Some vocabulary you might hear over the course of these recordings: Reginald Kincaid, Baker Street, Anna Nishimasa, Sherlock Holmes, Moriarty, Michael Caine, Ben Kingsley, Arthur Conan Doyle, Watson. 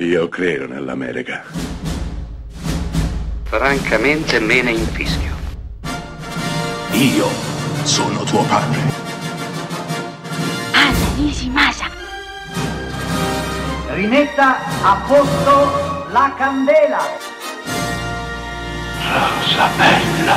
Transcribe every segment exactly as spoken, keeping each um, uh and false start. Io credo nell'America. Francamente me ne infischio. Io sono tuo padre. Anna Nishimasa. Rimetta a posto la candela. Rosa bella.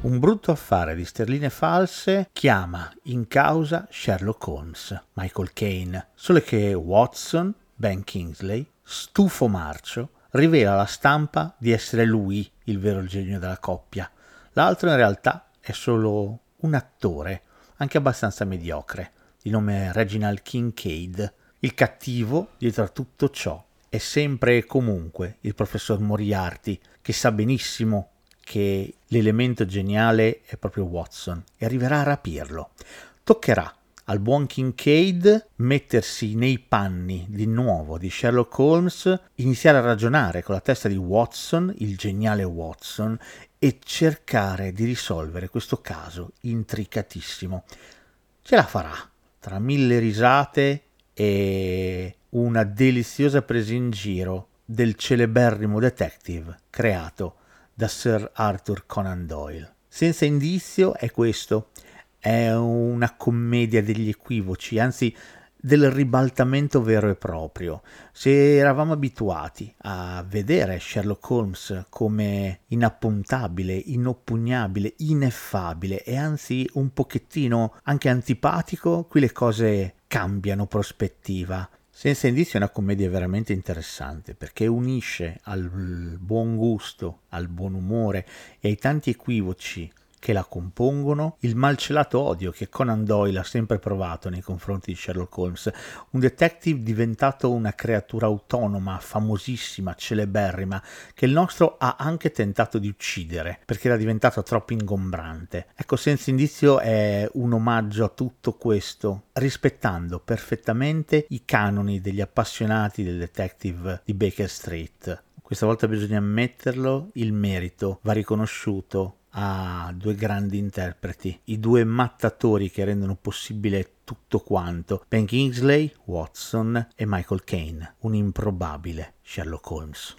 Un brutto affare di sterline false chiama in causa Sherlock Holmes, Michael Caine, solo che Watson, Ben Kingsley, stufo marcio, rivela alla stampa di essere lui il vero genio della coppia. L'altro in realtà è solo un attore, anche abbastanza mediocre, di nome Reginald Kincaid. Il cattivo dietro a tutto ciò è sempre e comunque il professor Moriarty, che sa benissimo che l'elemento geniale è proprio Watson e arriverà a rapirlo. Toccherà al buon Kincaid mettersi nei panni di nuovo di Sherlock Holmes, iniziare a ragionare con la testa di Watson, il geniale Watson, e cercare di risolvere questo caso intricatissimo. Ce la farà, tra mille risate e una deliziosa presa in giro del celeberrimo detective creato da Sir Arthur Conan Doyle. Senza indizio è questo, è una commedia degli equivoci, anzi del ribaltamento vero e proprio. Se eravamo abituati a vedere Sherlock Holmes come inappuntabile, inoppugnabile, ineffabile e anzi un pochettino anche antipatico, qui le cose cambiano prospettiva. Senza indizio è una commedia veramente interessante, perché unisce al buon gusto, al buon umore e ai tanti equivoci che la compongono il malcelato odio che Conan Doyle ha sempre provato nei confronti di Sherlock Holmes, un detective diventato una creatura autonoma, famosissima, celeberrima, che il nostro ha anche tentato di uccidere perché era diventato troppo ingombrante. Ecco, senza indizio è un omaggio a tutto questo, rispettando perfettamente i canoni degli appassionati del detective di Baker Street. Questa volta bisogna ammetterlo, il merito va riconosciuto a due grandi interpreti, i due mattatori che rendono possibile tutto quanto, Ben Kingsley, Watson e Michael Caine, un improbabile Sherlock Holmes.